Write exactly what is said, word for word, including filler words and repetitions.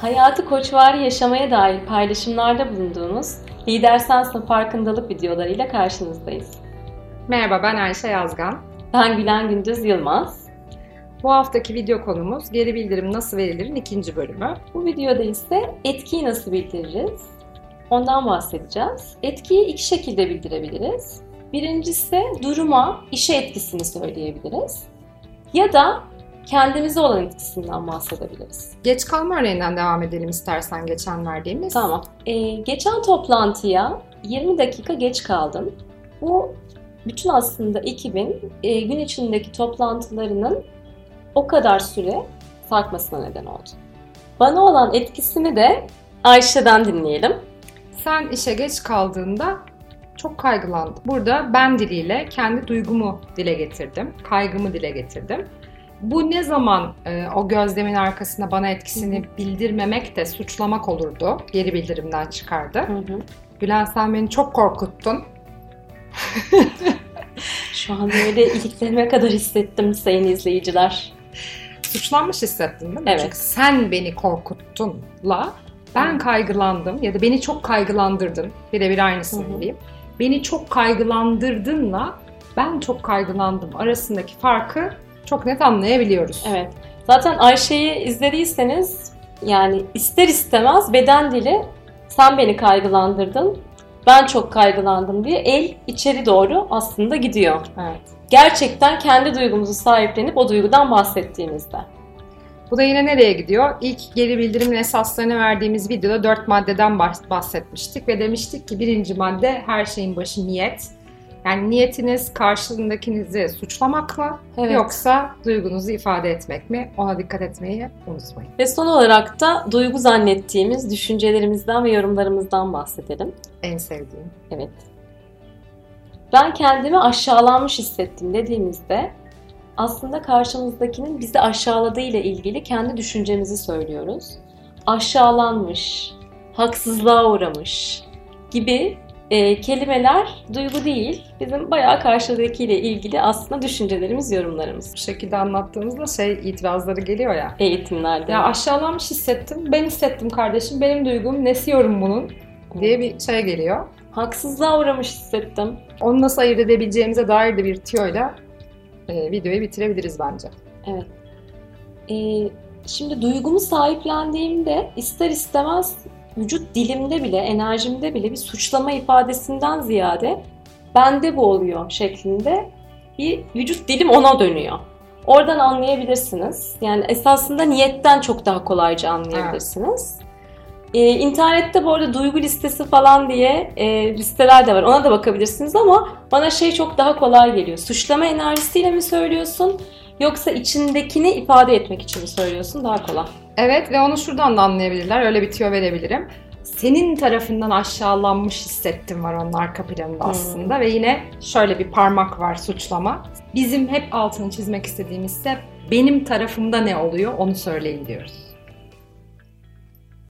hayatı koçvari yaşamaya dair paylaşımlarda bulunduğumuz Lider Sans'la Farkındalık videolarıyla karşınızdayız. Merhaba, ben Ayşe Yazgan. Ben Gülen Gündüz Yılmaz. Bu haftaki video konumuz geri bildirim nasıl verilir ikinci bölümü. Bu videoda ise etkiyi nasıl bildiririz? Ondan bahsedeceğiz. Etkiyi iki şekilde bildirebiliriz. Birincisi duruma, işe etkisini söyleyebiliriz. Ya da kendimize olan etkisinden bahsedebiliriz. Geç kalma örneğinden devam edelim istersen geçen verdiğimiz. Tamam. Ee, geçen toplantıya yirmi dakika geç kaldım. Bu bütün aslında ekibin e, gün içindeki toplantılarının o kadar süre sarkmasına neden oldu. Bana olan etkisini de Ayşe'den dinleyelim. Sen işe geç kaldığında çok kaygılandım. Burada ben diliyle kendi duygumu dile getirdim, kaygımı dile getirdim. Bu ne zaman e, o gözlemin arkasında bana etkisini hı hı. bildirmemek de suçlamak olurdu. Geri bildirimden çıkardı. Hı hı. Gülen, sen beni çok korkuttun. Şu an böyle iliklerime kadar hissettim sayın izleyiciler. Suçlanmış hissettin değil mi? Evet. Çünkü sen beni korkuttunla ben hı. kaygılandım ya da beni çok kaygılandırdın. Birebir aynısını diyeyim. Beni çok kaygılandırdınla ben çok kaygılandım arasındaki farkı çok net anlayabiliyoruz. Evet. Zaten Ayşe'yi izlediyseniz yani ister istemez beden dili sen beni kaygılandırdın, ben çok kaygılandım diye el içeri doğru aslında gidiyor. Evet. Gerçekten kendi duygumuzu sahiplenip o duygudan bahsettiğimizde. Bu da yine nereye gidiyor? İlk geri bildirimin esaslarını verdiğimiz videoda dört maddeden bahsetmiştik ve demiştik ki birinci madde her şeyin başı niyet. Yani niyetiniz karşındakinizi suçlamak mı evet. yoksa duygunuzu ifade etmek mi? Ona dikkat etmeyi unutmayın. Ve son olarak da duygu zannettiğimiz düşüncelerimizden ve yorumlarımızdan bahsedelim. En sevdiğim. Evet. Ben kendimi aşağılanmış hissettim dediğimizde aslında karşımızdakinin bizi aşağıladığıyla ilgili kendi düşüncemizi söylüyoruz. Aşağılanmış, haksızlığa uğramış gibi E, kelimeler duygu değil, bizim bayağı karşıdakiyle ilgili aslında düşüncelerimiz, yorumlarımız. Bu şekilde anlattığımızda şey itirazları geliyor ya. Eğitimlerde. Ya aşağılanmış hissettim, ben hissettim kardeşim, benim duygum, nesi yorum bunun diye bir şey geliyor. Haksızlığa uğramış hissettim. Onu nasıl ayırt edebileceğimize dair de bir tiyoyla e, videoyu bitirebiliriz bence. Evet. E, şimdi duygumu sahiplendiğimde ister istemez vücut dilimde bile, enerjimde bile bir suçlama ifadesinden ziyade bende bu oluyor şeklinde bir vücut dilim ona dönüyor. Oradan anlayabilirsiniz. Yani esasında niyetten çok daha kolayca anlayabilirsiniz. Evet. Ee, internette bu arada duygu listesi falan diye e, listeler de var. Ona da bakabilirsiniz ama bana şey çok daha kolay geliyor. Suçlama enerjisiyle mi söylüyorsun? Yoksa içindekini ifade etmek için mi söylüyorsun? Daha kolay. Evet ve onu şuradan da anlayabilirler. Öyle bir tüyo verebilirim. Senin tarafından aşağılanmış hissettim var onun arka planında aslında. Hmm. Ve yine şöyle bir parmak var suçlama. Bizim hep altını çizmek istediğimizse benim tarafımda ne oluyor onu söyleyin diyoruz.